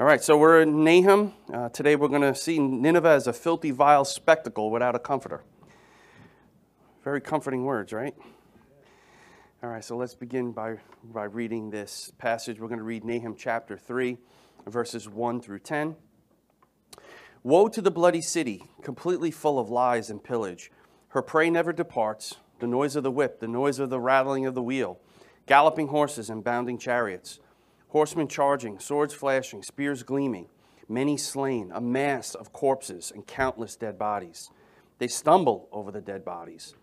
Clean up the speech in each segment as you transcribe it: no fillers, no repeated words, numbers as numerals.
All right, so we're in Nahum. Today we're going to see Nineveh as a filthy, vile spectacle without a comforter. Very comforting words, right? All right, so let's begin by reading this passage. We're going to read Nahum chapter 3, verses 1 through 10. Woe to the bloody city, completely full of lies and pillage. Her prey never departs, the noise of the whip, the noise of the rattling of the wheel, galloping horses and bounding chariots, horsemen charging, swords flashing, spears gleaming, many slain, a mass of corpses and countless dead bodies. They stumble over the dead bodies,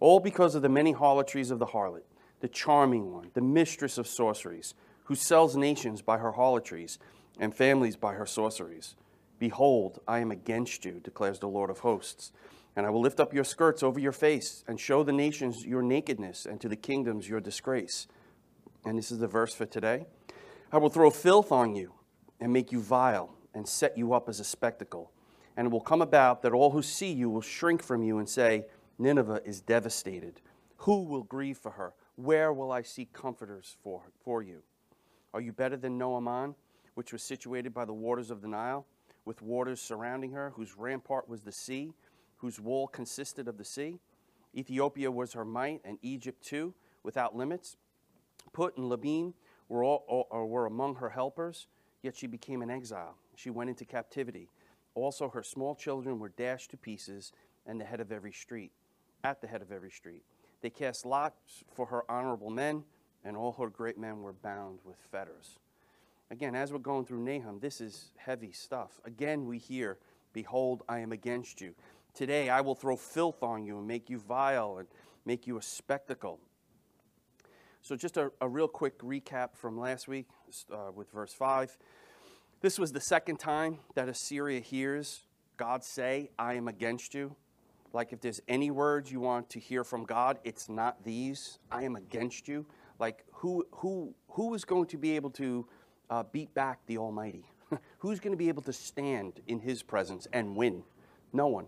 all because of the many harlotries of the harlot, the charming one, the mistress of sorceries, who sells nations by her harlotries and families by her sorceries. Behold, I am against you, declares the Lord of hosts, and I will lift up your skirts over your face and show the nations your nakedness and to the kingdoms your disgrace. And this is the verse for today. I will throw filth on you and make you vile and set you up as a spectacle. And it will come about that all who see you will shrink from you and say, Nineveh is devastated. Who will grieve for her? Where will I seek comforters for you? Are you better than No-amon, which was situated by the waters of the Nile, with waters surrounding her, whose rampart was the sea, whose wall consisted of the sea? Ethiopia was her might, and Egypt too, without limits. Put and Lubim were among her helpers, yet she became an exile. She went into captivity. Also her small children were dashed to pieces at the head of every street. They cast lots for her honorable men, and all her great men were bound with fetters. Again, as we're going through Nahum, this is heavy stuff. Again, we hear, behold, I am against you. Today, I will throw filth on you and make you vile and make you a spectacle. So just a real quick recap from last week with verse 5. This was the second time that Assyria hears God say, I am against you. Like if there's any words you want to hear from God, it's not these. I am against you. Like who is going to be able to beat back the Almighty? Who's going to be able to stand in his presence and win? No one.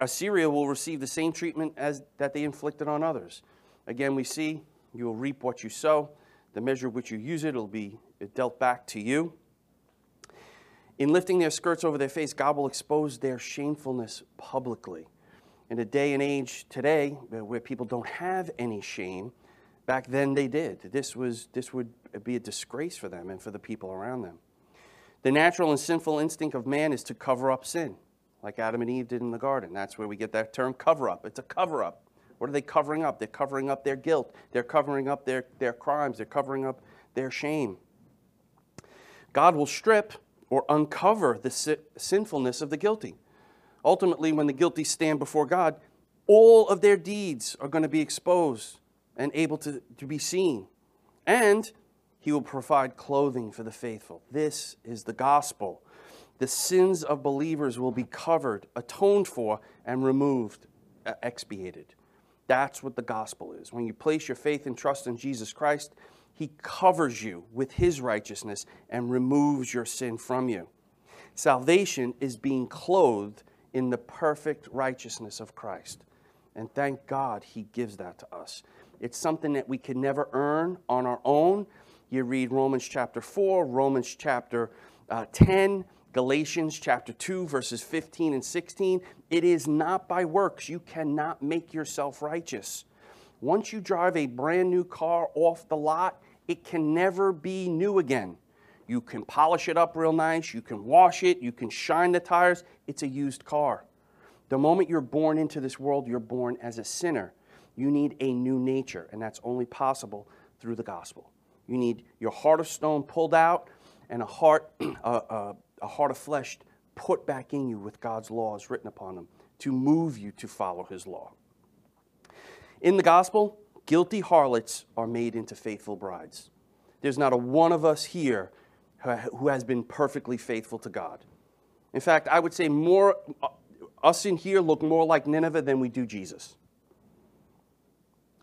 Assyria will receive the same treatment as that they inflicted on others. Again, we see you will reap what you sow. The measure which you use it will be dealt back to you. In lifting their skirts over their face, God will expose their shamefulness publicly. In a day and age today where people don't have any shame, back then they did. This would be a disgrace for them and for the people around them. The natural and sinful instinct of man is to cover up sin, like Adam and Eve did in the garden. That's where we get that term cover up. It's a cover up. What are they covering up? They're covering up their guilt. They're covering up their crimes. They're covering up their shame. God will strip or uncover the sinfulness of the guilty. Ultimately, when the guilty stand before God, all of their deeds are going to be exposed and able to be seen. And he will provide clothing for the faithful. This is the gospel. The sins of believers will be covered, atoned for, and removed, expiated. That's what the gospel is. When you place your faith and trust in Jesus Christ, he covers you with his righteousness and removes your sin from you. Salvation is being clothed in the perfect righteousness of Christ. And thank God he gives that to us. It's something that we can never earn on our own. You read Romans chapter 4, Romans chapter 10, Galatians chapter 2, verses 15 and 16. It is not by works. You cannot make yourself righteous. Once you drive a brand new car off the lot, it can never be new again. You can polish it up real nice, you can wash it, you can shine the tires. It's a used car. The moment you're born into this world, you're born as a sinner. You need a new nature, and that's only possible through the gospel. You need your heart of stone pulled out and a heart of flesh put back in you with God's laws written upon them to move you to follow his law. In the gospel, guilty harlots are made into faithful brides. There's not a one of us here who has been perfectly faithful to God. In fact, I would say more us in here look more like Nineveh than we do Jesus.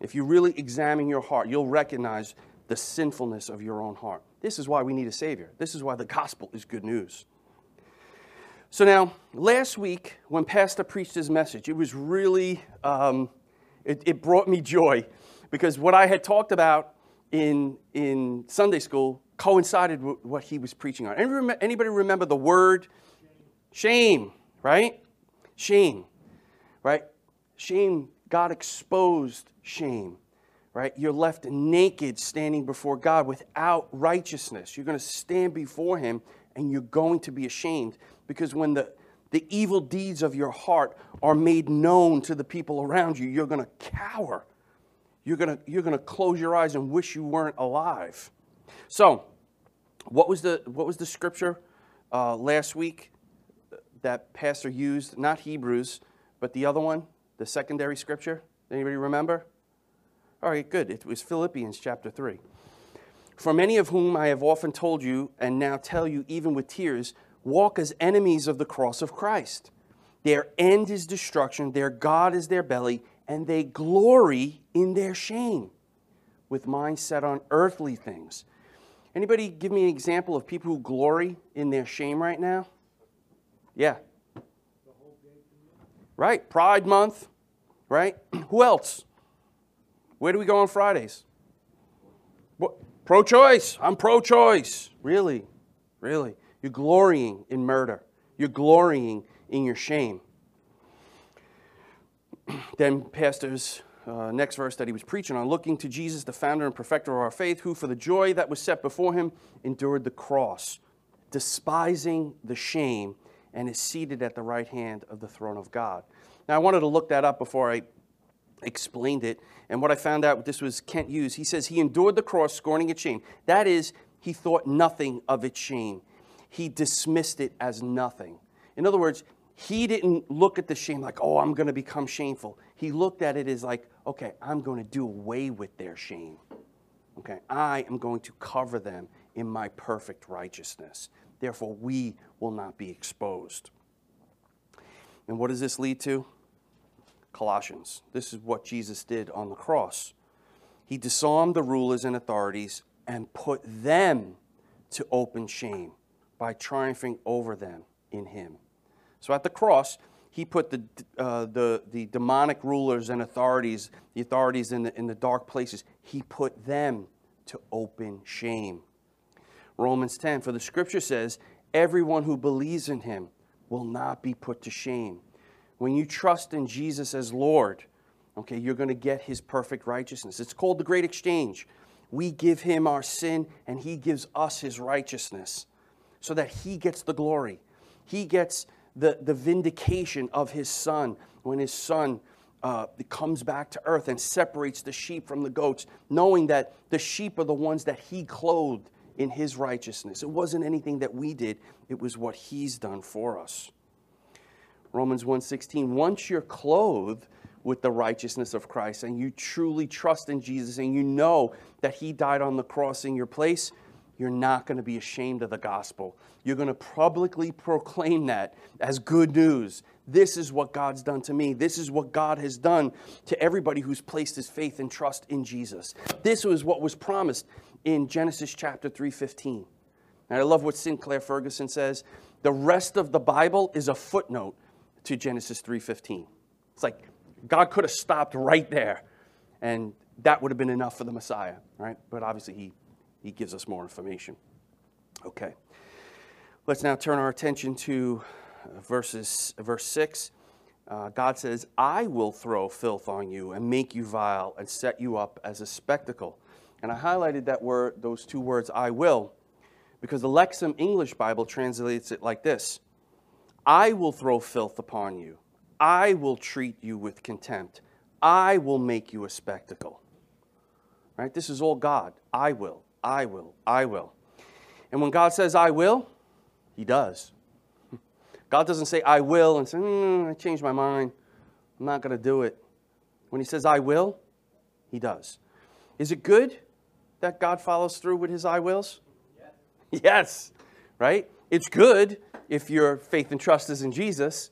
If you really examine your heart, you'll recognize the sinfulness of your own heart. This is why we need a Savior. This is why the gospel is good news. So now, last week, when Pastor preached his message, it was really, it brought me joy, because what I had talked about in Sunday school coincided with what he was preaching on. Anybody remember the word? Shame, right? Shame, right? Shame, God exposed shame, right? You're left naked standing before God without righteousness. You're going to stand before him and you're going to be ashamed, because when the evil deeds of your heart are made known to the people around you, you're going to cower. You're going to close your eyes and wish you weren't alive. So, what was the scripture last week that Pastor used? Not Hebrews, but the other one, the secondary scripture. Anybody remember? All right, good. It was Philippians chapter 3. For many of whom I have often told you, and now tell you even with tears, walk as enemies of the cross of Christ. Their end is destruction, their God is their belly, and they glory in their shame, with minds set on earthly things. Anybody give me an example of people who glory in their shame right now? Yeah. Right, Pride Month, right? Who else? Where do we go on Fridays? Pro-choice. I'm pro-choice. Really? Really? You're glorying in murder. You're glorying in your shame. Then Pastor's next verse that he was preaching on, looking to Jesus, the founder and perfecter of our faith, who for the joy that was set before him endured the cross, despising the shame, and is seated at the right hand of the throne of God. Now, I wanted to look that up before I explained it, and what I found out, this was Kent Hughes. He says, he endured the cross, scorning its shame. That is, he thought nothing of its shame. He dismissed it as nothing. In other words, he didn't look at the shame like, oh, I'm going to become shameful. He looked at it as like, okay, I'm going to do away with their shame. Okay, I am going to cover them in my perfect righteousness. Therefore, we will not be exposed. And what does this lead to? Colossians. This is what Jesus did on the cross. He disarmed the rulers and authorities and put them to open shame by triumphing over them in him. So at the cross, he put the demonic rulers and authorities, the authorities in the dark places, he put them to open shame. Romans 10, for the scripture says, everyone who believes in him will not be put to shame. When you trust in Jesus as Lord, okay, you're going to get his perfect righteousness. It's called the Great Exchange. We give him our sin, and he gives us his righteousness, so that he gets the glory. He gets the vindication of his son when his son comes back to earth and separates the sheep from the goats, knowing that the sheep are the ones that he clothed in his righteousness. It wasn't anything that we did. It was what he's done for us. Romans 1:16, once you're clothed with the righteousness of Christ and you truly trust in Jesus and you know that he died on the cross in your place, you're not going to be ashamed of the gospel. You're going to publicly proclaim that as good news. This is what God's done to me. This is what God has done to everybody who's placed his faith and trust in Jesus. This was what was promised in Genesis chapter 3:15. And I love what Sinclair Ferguson says. The rest of the Bible is a footnote to Genesis 3:15. It's like God could have stopped right there, and that would have been enough for the Messiah, right? But obviously He gives us more information. Okay. Let's now turn our attention to verse 6. God says, I will throw filth on you and make you vile and set you up as a spectacle. And I highlighted that word, those two words, I will, because the Lexham English Bible translates it like this. I will throw filth upon you. I will treat you with contempt. I will make you a spectacle. Right? This is all God. I will, I will, I will. And when God says, I will, he does. God doesn't say, I will, and say, I changed my mind. I'm not going to do it. When he says, I will, he does. Is it good that God follows through with his I wills? Yes. Yes, right? It's good if your faith and trust is in Jesus.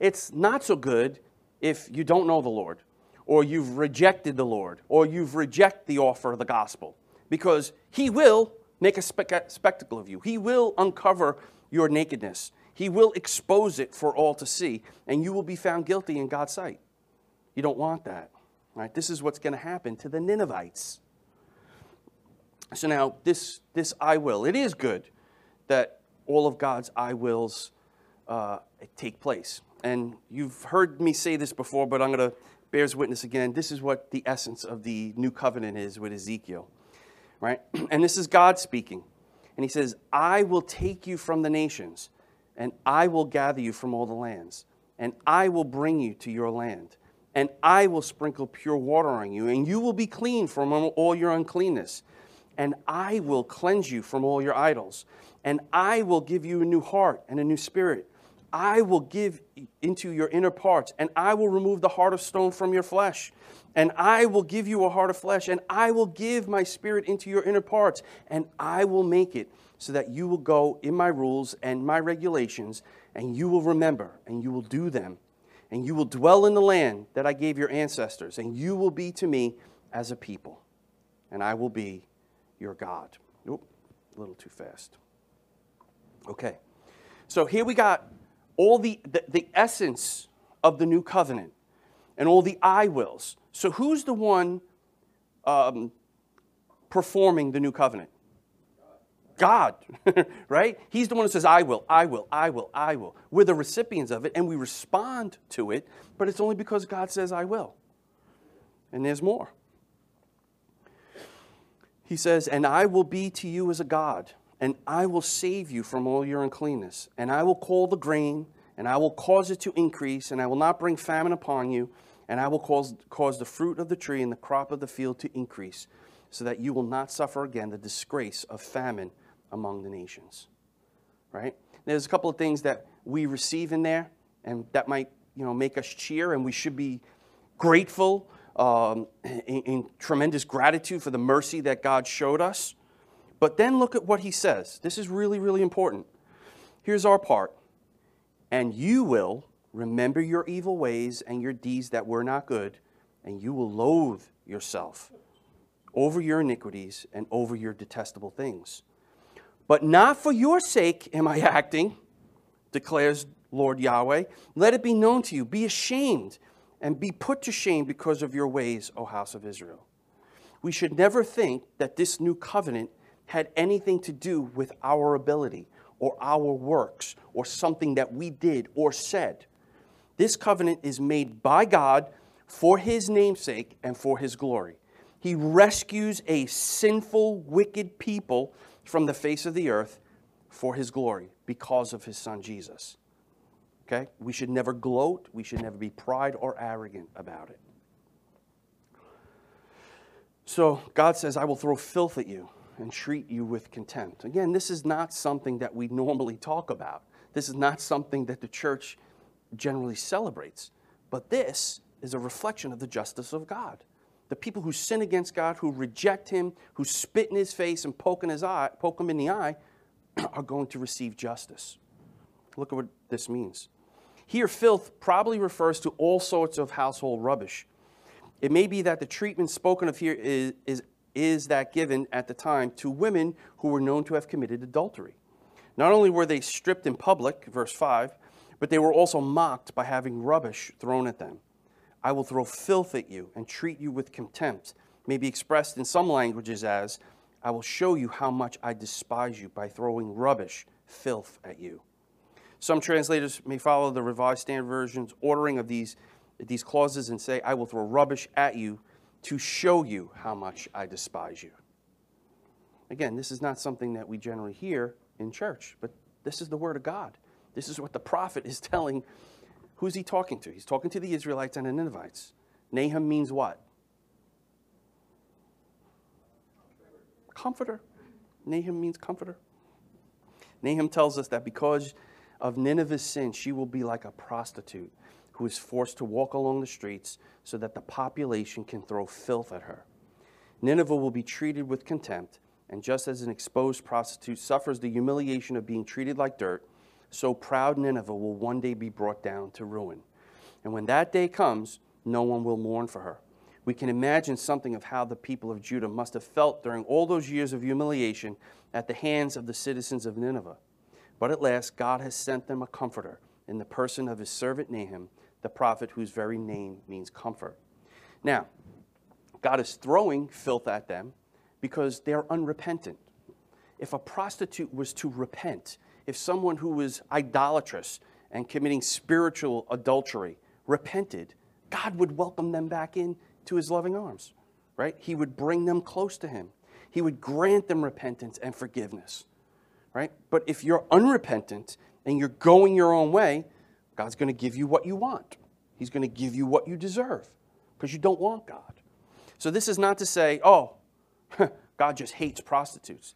It's not so good if you don't know the Lord, or you've rejected the Lord, or you've rejected the offer of the gospel, because he will make a spectacle of you. He will uncover your nakedness. He will expose it for all to see, and you will be found guilty in God's sight. You don't want that, right? This is what's going to happen to the Ninevites. So now, this I will, it is good that all of God's I wills take place. And you've heard me say this before, but I'm going to bear witness again. This is what the essence of the new covenant is with Ezekiel, right? And this is God speaking. And he says, I will take you from the nations, and I will gather you from all the lands, and I will bring you to your land, and I will sprinkle pure water on you, and you will be clean from all your uncleanness, and I will cleanse you from all your idols, and I will give you a new heart and a new spirit. I will give into your inner parts, and I will remove the heart of stone from your flesh, and I will give you a heart of flesh, and I will give my spirit into your inner parts, and I will make it so that you will go in my rules and my regulations, and you will remember, and you will do them, and you will dwell in the land that I gave your ancestors, and you will be to me as a people, and I will be your God. Nope, a little too fast. Okay, so here we got all the essence of the new covenant and all the I wills. So who's the one performing the new covenant? God, right? He's the one who says, I will, I will, I will, I will. We're the recipients of it, and we respond to it, but it's only because God says, I will. And there's more. He says, and I will be to you as a God, and I will save you from all your uncleanness, and I will call the grain, and I will cause it to increase, and I will not bring famine upon you, and I will cause the fruit of the tree and the crop of the field to increase, so that you will not suffer again the disgrace of famine among the nations. Right? There's a couple of things that we receive in there, and that might, you know, make us cheer, and we should be grateful in tremendous gratitude for the mercy that God showed us. But then look at what he says. This is really, really important. Here's our part. And you will remember your evil ways and your deeds that were not good, and you will loathe yourself over your iniquities and over your detestable things. But not for your sake am I acting, declares Lord Yahweh. Let it be known to you. Be ashamed and be put to shame because of your ways, O house of Israel. We should never think that this new covenant had anything to do with our ability or our works or something that we did or said. This covenant is made by God for his namesake and for his glory. He rescues a sinful, wicked people from the face of the earth for his glory because of his son Jesus. Okay? We should never gloat. We should never be proud or arrogant about it. So God says, I will throw filth at you and treat you with contempt. Again, this is not something that we normally talk about. This is not something that the church generally celebrates. But this is a reflection of the justice of God. The people who sin against God, who reject him, who spit in his face and poke him in the eye, are going to receive justice. Look at what this means. Here, filth probably refers to all sorts of household rubbish. It may be that the treatment spoken of here is that given at the time to women who were known to have committed adultery. Not only were they stripped in public, verse 5, but they were also mocked by having rubbish thrown at them. I will throw filth at you and treat you with contempt, may be expressed in some languages as, I will show you how much I despise you by throwing rubbish, filth at you. Some translators may follow the Revised Standard Version's ordering of these clauses and say, I will throw rubbish at you to show you how much I despise you. Again, this is not something that we generally hear in church, but this is the word of God. This is what the prophet is telling. Who's he talking to? He's talking to the Israelites and the Ninevites. Nahum means what? Comforter. Nahum means comforter. Nahum tells us that because of Nineveh's sin, she will be like a prostitute who is forced to walk along the streets so that the population can throw filth at her. Nineveh will be treated with contempt, and just as an exposed prostitute suffers the humiliation of being treated like dirt, so proud Nineveh will one day be brought down to ruin. And when that day comes, no one will mourn for her. We can imagine something of how the people of Judah must have felt during all those years of humiliation at the hands of the citizens of Nineveh. But at last, God has sent them a comforter in the person of his servant Nahum, the prophet whose very name means comfort. Now, God is throwing filth at them because they are unrepentant. If a prostitute was to repent, if someone who was idolatrous and committing spiritual adultery repented, God would welcome them back in to his loving arms, right? He would bring them close to him. He would grant them repentance and forgiveness, right? But if you're unrepentant and you're going your own way, God's going to give you what you want. He's going to give you what you deserve because you don't want God. So this is not to say, oh, God just hates prostitutes.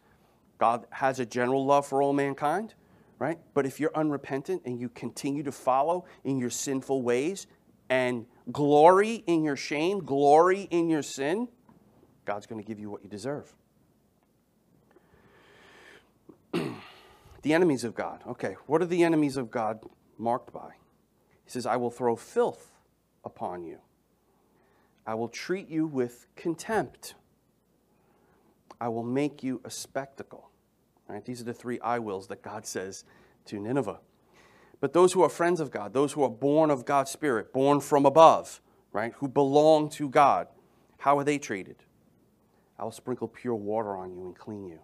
God has a general love for all mankind, right? But if you're unrepentant and you continue to follow in your sinful ways and glory in your shame, glory in your sin, God's going to give you what you deserve. The enemies of God. Okay, what are the enemies of God marked by? He says, I will throw filth upon you. I will treat you with contempt. I will make you a spectacle. All right, these are the three I wills that God says to Nineveh. But those who are friends of God, those who are born of God's Spirit, born from above, right, who belong to God, how are they treated? I will sprinkle pure water on you and clean you.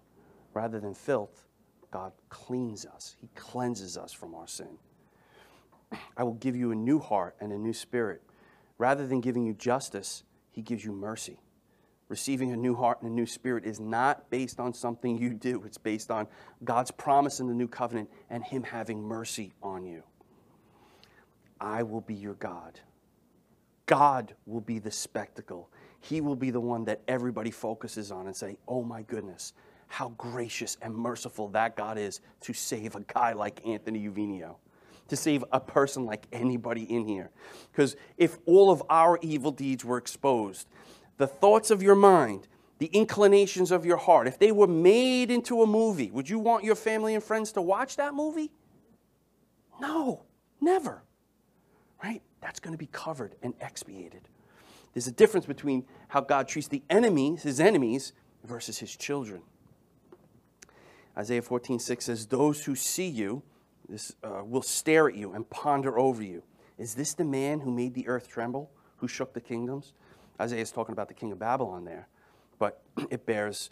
Rather than filth, God cleans us. He cleanses us from our sin. I will give you a new heart and a new spirit. Rather than giving you justice, he gives you mercy. Receiving a new heart and a new spirit is not based on something you do. It's based on God's promise in the new covenant and him having mercy on you. I will be your God. God will be the spectacle. He will be the one that everybody focuses on and say, oh my goodness, how gracious and merciful that God is to save a guy like Anthony Euvenio, to save a person like anybody in here. Because if all of our evil deeds were exposed, the thoughts of your mind, the inclinations of your heart, if they were made into a movie, would you want your family and friends to watch that movie? No, never. Right? That's going to be covered and expiated. There's a difference between how God treats the enemy, his enemies, versus his children. Isaiah 14:6 says, those who see you will stare at you and ponder over you. Is this the man who made the earth tremble, who shook the kingdoms? Isaiah is talking about the king of Babylon there, but it bears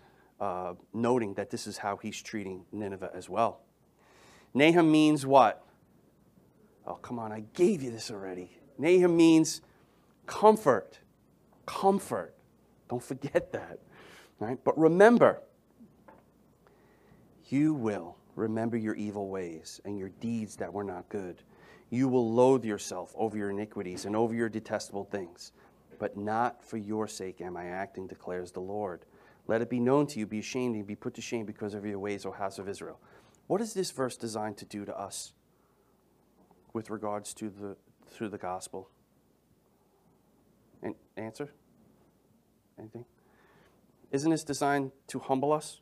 noting that this is how he's treating Nineveh as well. Nahum means what? Oh, come on, I gave you this already. Nahum means comfort, comfort. Don't forget that, right? But remember, you will remember your evil ways and your deeds that were not good. You will loathe yourself over your iniquities and over your detestable things. But not for your sake am I acting, declares the Lord. Let it be known to you, be ashamed, and be put to shame because of your ways, O house of Israel. What is this verse designed to do to us with regards to the gospel? An answer? Anything? Isn't this designed to humble us?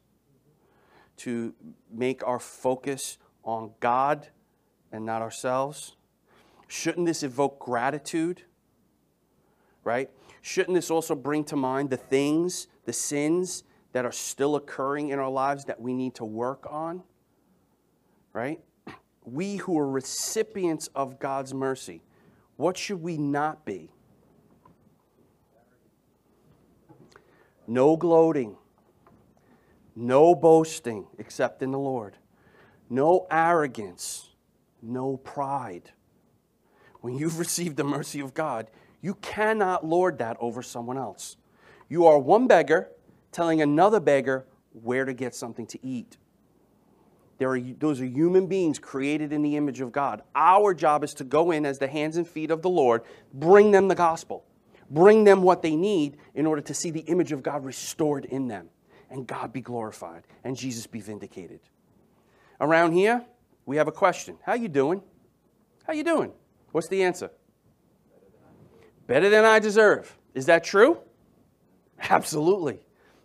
To make our focus on God and not ourselves? Shouldn't this evoke gratitude? Right? Shouldn't this also bring to mind the things, the sins that are still occurring in our lives that we need to work on? Right? We who are recipients of God's mercy, what should we not be? No gloating, no boasting except in the Lord, no arrogance, no pride. When you've received the mercy of God, you cannot lord that over someone else. You are one beggar telling another beggar where to get something to eat. Those are human beings created in the image of God. Our job is to go in as the hands and feet of the Lord, bring them the gospel, bring them what they need in order to see the image of God restored in them, and God be glorified, and Jesus be vindicated. Around here, we have a question. How you doing? How you doing? What's the answer? Better than I deserve. Is that true? Absolutely.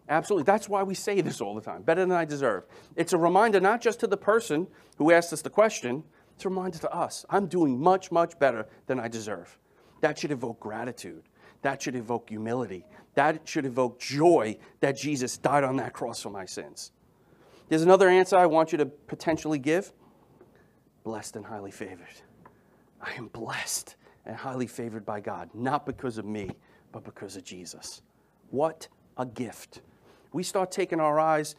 Absolutely. That's why we say this all the time. Better than I deserve. It's a reminder not just to the person who asked us the question. It's a reminder to us. I'm doing much, much better than I deserve. That should evoke gratitude. That should evoke humility. That should evoke joy that Jesus died on that cross for my sins. There's another answer I want you to potentially give. Blessed and highly favored. I am blessed and highly favored by God. Not because of me, but because of Jesus. What a gift. We start taking our eyes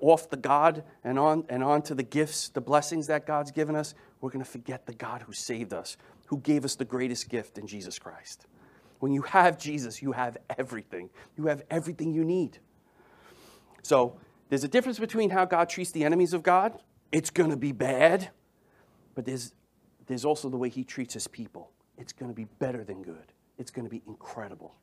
off the God and onto the gifts, the blessings that God's given us. We're going to forget the God who saved us, who gave us the greatest gift in Jesus Christ. When you have Jesus, you have everything. You have everything you need. So there's a difference between how God treats the enemies of God. It's going to be bad. But there's also the way he treats his people. It's going to be better than good. It's going to be incredible.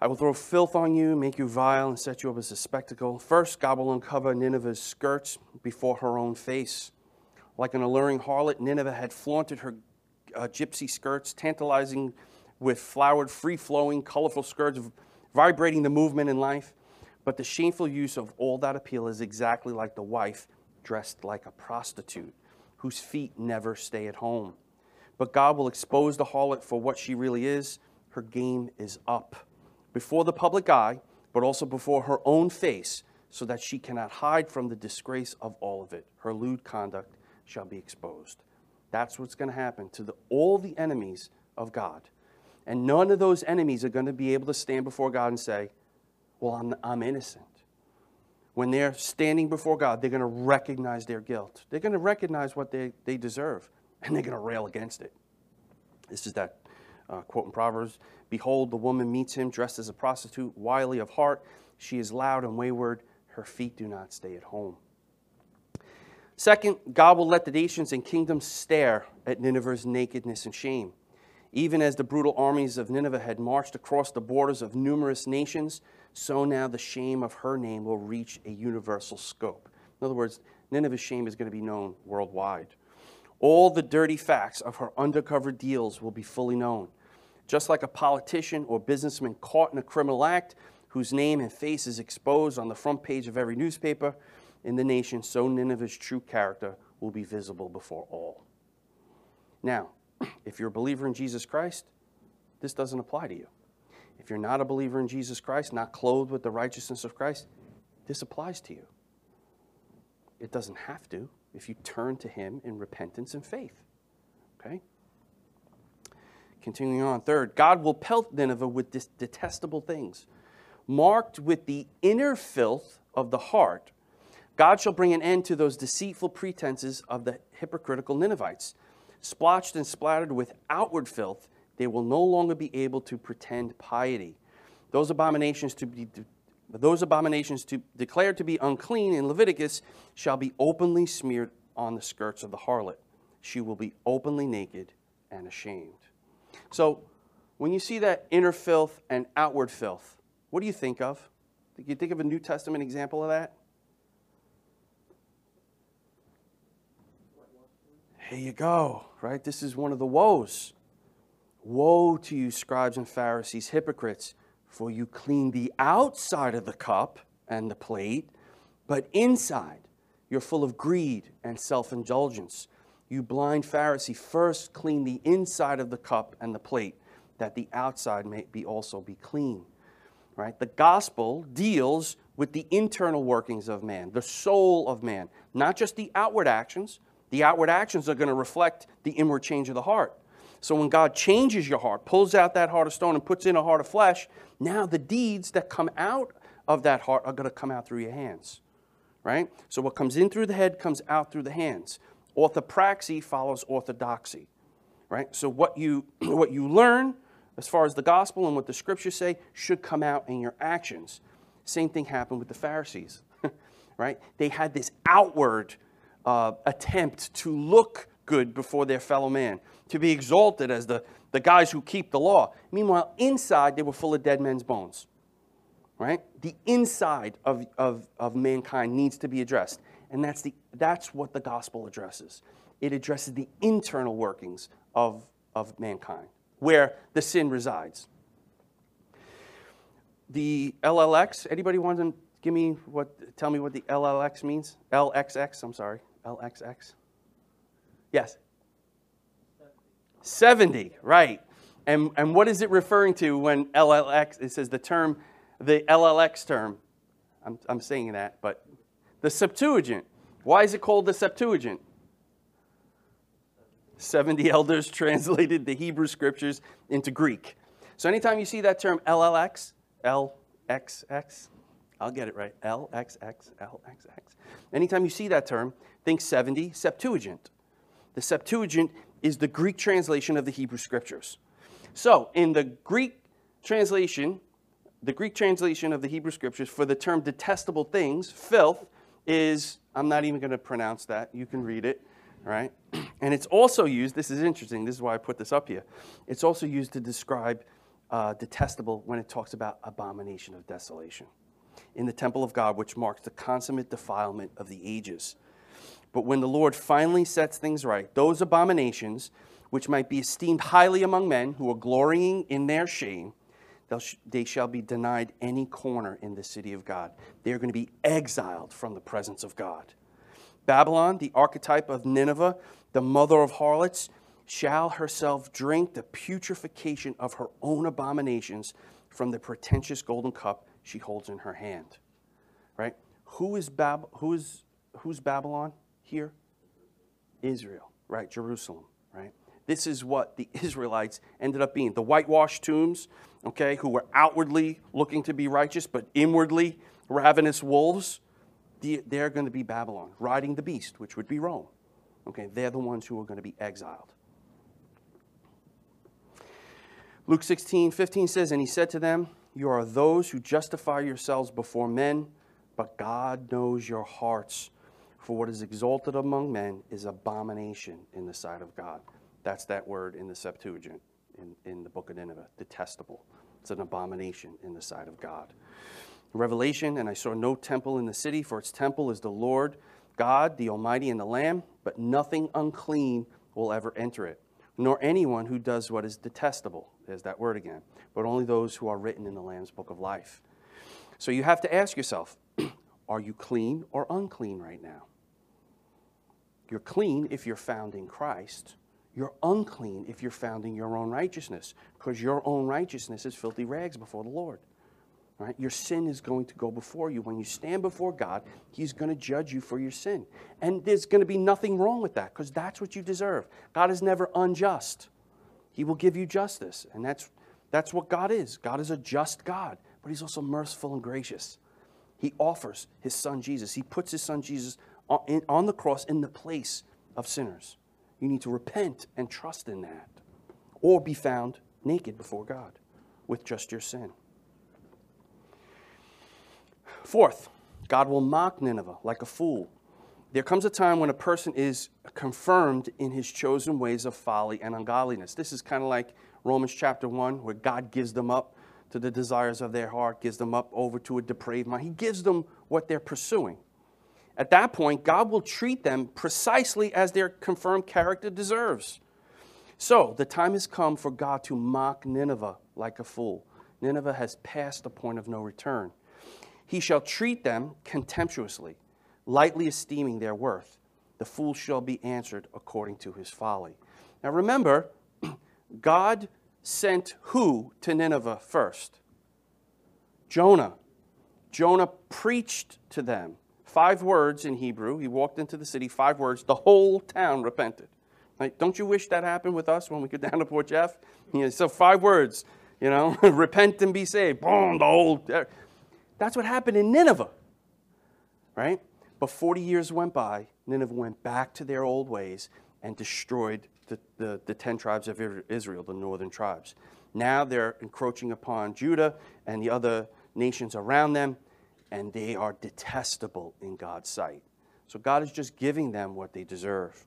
I will throw filth on you, make you vile, and set you up as a spectacle. First, God will uncover Nineveh's skirts before her own face. Like an alluring harlot, Nineveh had flaunted her gypsy skirts, tantalizing with flowered, free-flowing, colorful skirts, vibrating the movement in life. But the shameful use of all that appeal is exactly like the wife dressed like a prostitute, whose feet never stay at home. But God will expose the harlot for what she really is. Her game is up. Before the public eye, but also before her own face, so that she cannot hide from the disgrace of all of it. Her lewd conduct shall be exposed. That's what's going to happen to all the enemies of God. And none of those enemies are going to be able to stand before God and say, well, I'm innocent. When they're standing before God, they're going to recognize their guilt. They're going to recognize what they deserve, and they're going to rail against it. This is that quote in Proverbs, behold, the woman meets him dressed as a prostitute, wily of heart. She is loud and wayward. Her feet do not stay at home. Second, God will let the nations and kingdoms stare at Nineveh's nakedness and shame. Even as the brutal armies of Nineveh had marched across the borders of numerous nations, so now the shame of her name will reach a universal scope. In other words, Nineveh's shame is going to be known worldwide. All the dirty facts of her undercover deals will be fully known. Just like a politician or businessman caught in a criminal act, whose name and face is exposed on the front page of every newspaper in the nation, so Nineveh's true character will be visible before all. Now, if you're a believer in Jesus Christ, this doesn't apply to you. If you're not a believer in Jesus Christ, not clothed with the righteousness of Christ, this applies to you. It doesn't have to if you turn to him in repentance and faith. Okay? Continuing on, third, God will pelt Nineveh with detestable things. Marked with the inner filth of the heart, God shall bring an end to those deceitful pretenses of the hypocritical Ninevites. Splotched and splattered with outward filth, they will no longer be able to pretend piety. Those abominations declared to be unclean in Leviticus shall be openly smeared on the skirts of the harlot. She will be openly naked and ashamed. So, when you see that inner filth and outward filth, what do you think of? Do you think of a New Testament example of that? Here you go, right? This is one of the woes. Woe to you, scribes and Pharisees, hypocrites, for you clean the outside of the cup and the plate, but inside you're full of greed and self-indulgence. You blind Pharisee, first clean the inside of the cup and the plate, that the outside may also be clean. Right? The gospel deals with the internal workings of man, the soul of man, not just the outward actions. The outward actions are going to reflect the inward change of the heart. So when God changes your heart, pulls out that heart of stone and puts in a heart of flesh, now the deeds that come out of that heart are going to come out through your hands. right? So what comes in through the head comes out through the hands. Orthopraxy follows orthodoxy, right? So what you learn as far as the gospel and what the scriptures say should come out in your actions. Same thing happened with the Pharisees, right? They had this outward attempt to look good before their fellow man, to be exalted as the guys who keep the law. Meanwhile, inside, they were full of dead men's bones, right? The inside of mankind needs to be addressed, and that's what the gospel addresses. It addresses the internal workings of mankind, where the sin resides. The LXX, anybody want to tell me what the LXX means? LXX, I'm sorry, LXX. Yes? 70, right. And what is it referring to when LXX, it says the LXX term, I'm saying that, but the Septuagint. Why is it called the Septuagint? 70 elders translated the Hebrew scriptures into Greek. So anytime you see that term LXX, LXX, I'll get it right, LXX, LXX. Anytime you see that term, think 70, Septuagint. The Septuagint is the Greek translation of the Hebrew scriptures. So in the Greek translation of the Hebrew scriptures for the term detestable things, filth, is, I'm not even going to pronounce that, you can read it, right? And it's also used, this is interesting, this is why I put this up here, it's also used to describe detestable when it talks about abomination of desolation in the temple of God, which marks the consummate defilement of the ages. But when the Lord finally sets things right, those abominations, which might be esteemed highly among men who are glorying in their shame, they shall be denied any corner in the city of God. They are going to be exiled from the presence of God. Babylon, the archetype of Nineveh, the mother of harlots, shall herself drink the putrefaction of her own abominations from the pretentious golden cup she holds in her hand. Right? Who's Babylon here? Israel, right? Jerusalem, right? This is what the Israelites ended up being. The whitewashed tombs, okay, who were outwardly looking to be righteous, but inwardly ravenous wolves. They're going to be Babylon, riding the beast, which would be Rome. Okay, they're the ones who are going to be exiled. Luke 16:15 says, and he said to them, you are those who justify yourselves before men, but God knows your hearts. For what is exalted among men is abomination in the sight of God. That's that word in the Septuagint, in the book of Nineveh, detestable. It's an abomination in the sight of God. Revelation, and I saw no temple in the city, for its temple is the Lord God, the Almighty, and the Lamb, but nothing unclean will ever enter it, nor anyone who does what is detestable, there's that word again, but only those who are written in the Lamb's book of life. So you have to ask yourself, are you clean or unclean right now? You're clean if you're found in Christ. You're unclean if you're found in your own righteousness, because your own righteousness is filthy rags before the Lord. Right? Your sin is going to go before you. When you stand before God, He's going to judge you for your sin. And there's going to be nothing wrong with that, because that's what you deserve. God is never unjust. He will give you justice, and that's what God is. God is a just God, but He's also merciful and gracious. He offers His Son Jesus. He puts His Son Jesus on the cross in the place of sinners. You need to repent and trust in that, or be found naked before God with just your sin. Fourth, God will mock Nineveh like a fool. There comes a time when a person is confirmed in his chosen ways of folly and ungodliness. This is kind of like Romans chapter 1, where God gives them up to the desires of their heart, gives them up over to a depraved mind. He gives them what they're pursuing. At that point, God will treat them precisely as their confirmed character deserves. So the time has come for God to mock Nineveh like a fool. Nineveh has passed the point of no return. He shall treat them contemptuously, lightly esteeming their worth. The fool shall be answered according to his folly. Now remember, God sent who to Nineveh first? Jonah. Jonah preached to them. 5 words in Hebrew. He walked into the city, 5 words. The whole town repented. Like, don't you wish that happened with us when we get down to Port Jeff? You know, so 5 words, you know, repent and be saved. Boom, the whole... That's what happened in Nineveh, right? But 40 years went by, Nineveh went back to their old ways and destroyed the 10 tribes of Israel, the northern tribes. Now they're encroaching upon Judah and the other nations around them, and they are detestable in God's sight. So God is just giving them what they deserve.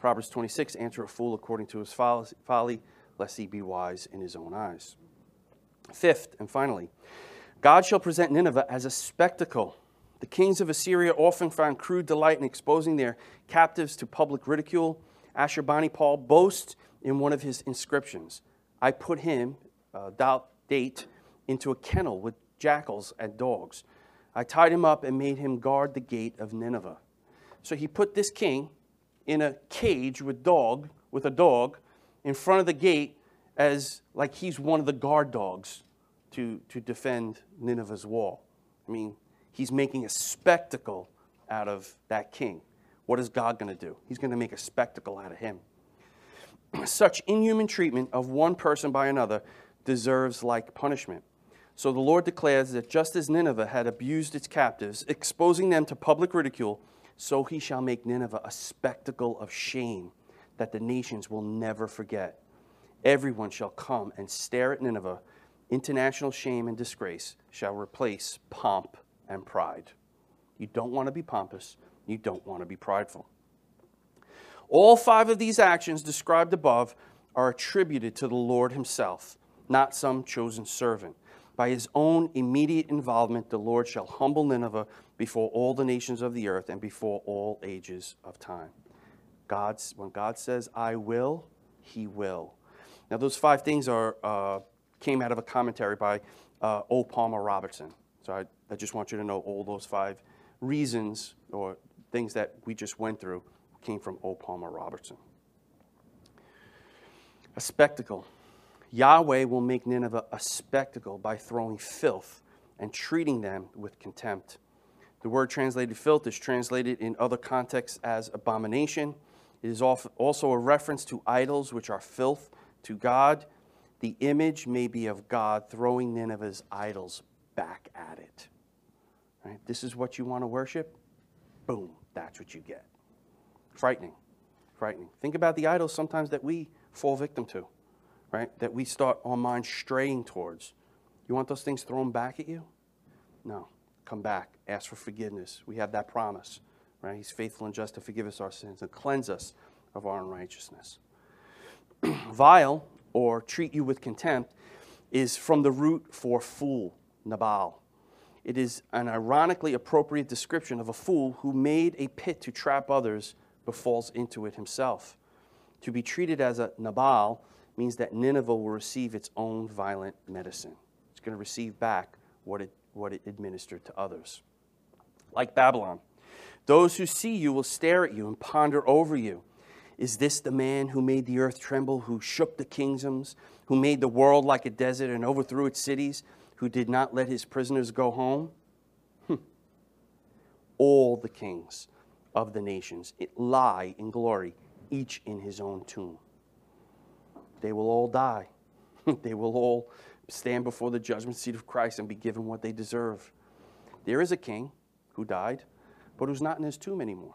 Proverbs 26, answer a fool according to his folly, lest he be wise in his own eyes. Fifth, and finally, God shall present Nineveh as a spectacle. The kings of Assyria often found crude delight in exposing their captives to public ridicule. Ashurbanipal boasts in one of his inscriptions, I put him, date, into a kennel with jackals and dogs. I tied him up and made him guard the gate of Nineveh. So he put this king in a cage with a dog in front of the gate as like he's one of the guard dogs to defend Nineveh's wall. I mean, he's making a spectacle out of that king. What is God going to do? He's going to make a spectacle out of him. Such inhuman treatment of one person by another deserves like punishment. So the Lord declares that just as Nineveh had abused its captives, exposing them to public ridicule, so he shall make Nineveh a spectacle of shame that the nations will never forget. Everyone shall come and stare at Nineveh. International shame and disgrace shall replace pomp and pride. You don't want to be pompous. You don't want to be prideful. All five of these actions described above are attributed to the Lord himself, not some chosen servant. By his own immediate involvement, the Lord shall humble Nineveh before all the nations of the earth and before all ages of time. When God says, I will, he will. Now, those five things came out of a commentary by O. Palmer Robertson. So I just want you to know all those five reasons or things that we just went through came from O. Palmer Robertson. A spectacle. Yahweh will make Nineveh a spectacle by throwing filth and treating them with contempt. The word translated filth is translated in other contexts as abomination. It is also a reference to idols, which are filth to God. The image may be of God throwing Nineveh's idols back at it. Right? This is what you want to worship? Boom, that's what you get. Frightening, frightening. Think about the idols sometimes that we fall victim to, right? That we start our mind straying towards. You want those things thrown back at you? No, come back, ask for forgiveness. We have that promise, right? He's faithful and just to forgive us our sins and cleanse us of our unrighteousness. Vile, or treat you with contempt, is from the root for fool, Nabal. It is an ironically appropriate description of a fool who made a pit to trap others but falls into it himself. To be treated as a Nabal means that Nineveh will receive its own violent medicine. It's going to receive back what it administered to others. Like Babylon, those who see you will stare at you and ponder over you. Is this the man who made the earth tremble, who shook the kingdoms, who made the world like a desert and overthrew its cities, who did not let his prisoners go home? All the kings of the nations lie in glory, each in his own tomb. They will all die. They will all stand before the judgment seat of Christ and be given what they deserve. There is a king who died, but who's not in his tomb anymore.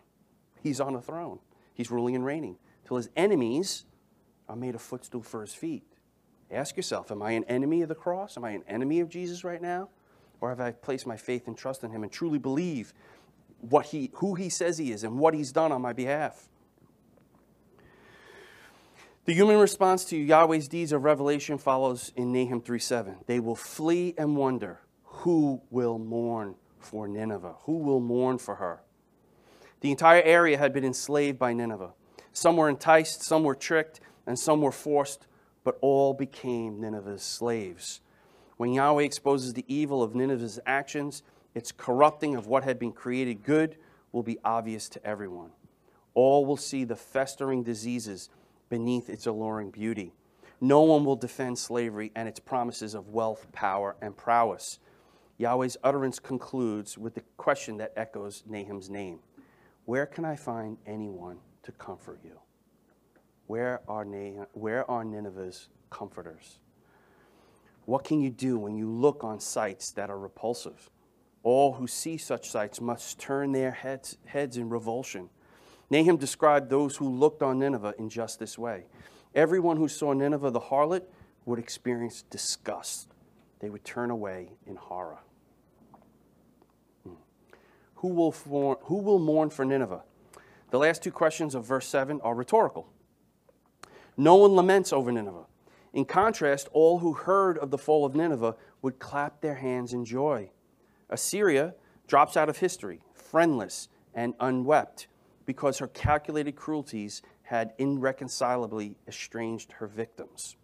He's on a throne. He's ruling and reigning till his enemies are made a footstool for his feet. Ask yourself, am I an enemy of the cross? Am I an enemy of Jesus right now? Or have I placed my faith and trust in him and truly believe who he says he is and what he's done on my behalf? The human response to Yahweh's deeds of revelation follows in Nahum 3:7. They will flee and wonder, who will mourn for Nineveh? Who will mourn for her? The entire area had been enslaved by Nineveh. Some were enticed, some were tricked, and some were forced, but all became Nineveh's slaves. When Yahweh exposes the evil of Nineveh's actions, its corrupting of what had been created good will be obvious to everyone. All will see the festering diseases beneath its alluring beauty. No one will defend slavery and its promises of wealth, power, and prowess. Yahweh's utterance concludes with the question that echoes Nahum's name. Where can I find anyone to comfort you? Where are Nineveh's comforters? What can you do when you look on sights that are repulsive? All who see such sights must turn their heads in revulsion. Nahum described those who looked on Nineveh in just this way. Everyone who saw Nineveh the harlot would experience disgust. They would turn away in horror. Who will mourn for Nineveh? The last two questions of verse 7 are rhetorical. No one laments over Nineveh. In contrast, all who heard of the fall of Nineveh would clap their hands in joy. Assyria drops out of history, friendless and unwept, because her calculated cruelties had irreconcilably estranged her victims.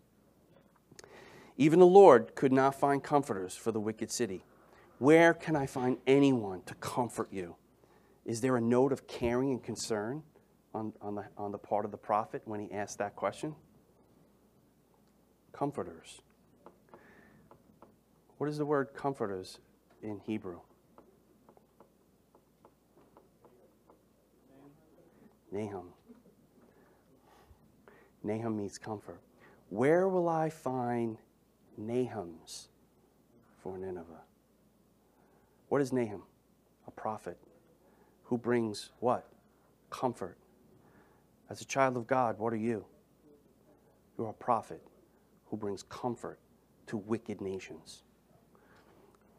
Even the Lord could not find comforters for the wicked city. Where can I find anyone to comfort you? Is there a note of caring and concern on the part of the prophet when he asked that question? Comforters. What is the word comforters in Hebrew? Nahum. Nahum means comfort. Where will I find Nahums for Nineveh? What is Nahum? A prophet who brings what? Comfort. As a child of God, what are you? You're a prophet who brings comfort to wicked nations.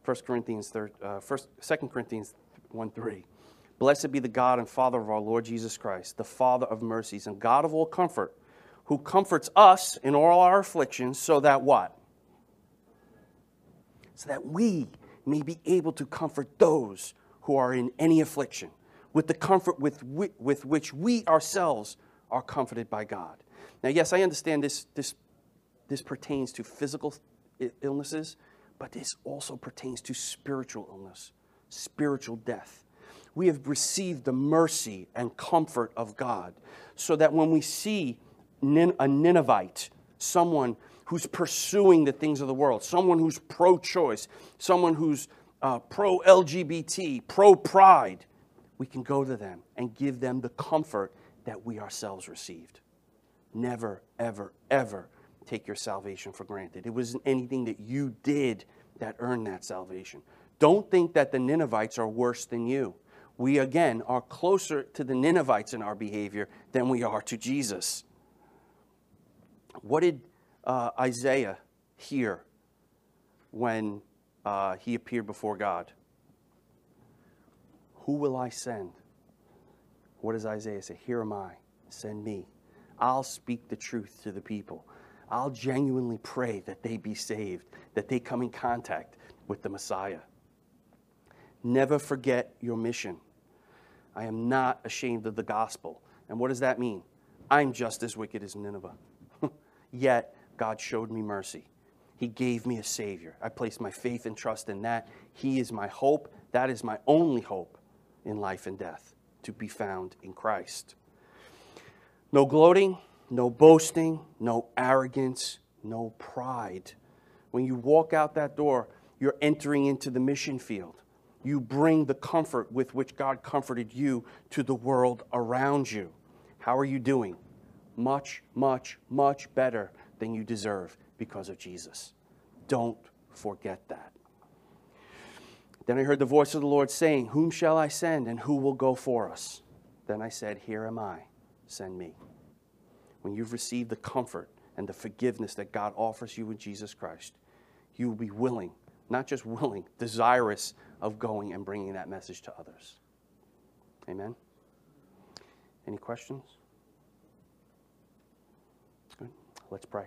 2 Corinthians 1:3. Blessed be the God and Father of our Lord Jesus Christ, the Father of mercies and God of all comfort, who comforts us in all our afflictions, so that what? So that we may be able to comfort those who are in any affliction with the comfort with which we ourselves are comforted by God. Now, yes, I understand this pertains to physical illnesses, but this also pertains to spiritual illness, spiritual death. We have received the mercy and comfort of God, so that when we see a Ninevite, someone who's pursuing the things of the world, someone who's pro-choice, someone who's pro-LGBT, pro-pride, we can go to them and give them the comfort that we ourselves received. Never, ever, ever take your salvation for granted. It wasn't anything that you did that earned that salvation. Don't think that the Ninevites are worse than you. We, again, are closer to the Ninevites in our behavior than we are to Jesus. What did Isaiah hear when he appeared before God? Who will I send? What does Isaiah say? Here am I, send me. I'll speak the truth to the people. I'll genuinely pray that they be saved, that they come in contact with the Messiah. Never forget your mission. I am not ashamed of the gospel. And what does that mean? I'm just as wicked as Nineveh. Yet God showed me mercy. He gave me a Savior. I placed my faith and trust in that. He is my hope. That is my only hope in life and death, to be found in Christ. No gloating, no boasting, no arrogance, no pride. When you walk out that door, you're entering into the mission field. You bring the comfort with which God comforted you to the world around you. How are you doing? Much, much, much better than you deserve because of Jesus. Don't forget that. Then I heard the voice of the Lord saying, whom shall I send and who will go for us? Then I said, here am I, send me. When you've received the comfort and the forgiveness that God offers you in Jesus Christ, you will be willing, not just willing, desirous of going and bringing that message to others. Amen? Any questions? Let's pray.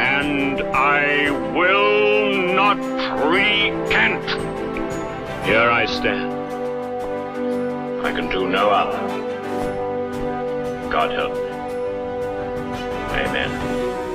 and I will not recant. Here I stand. I can do no other. God help me. Amen.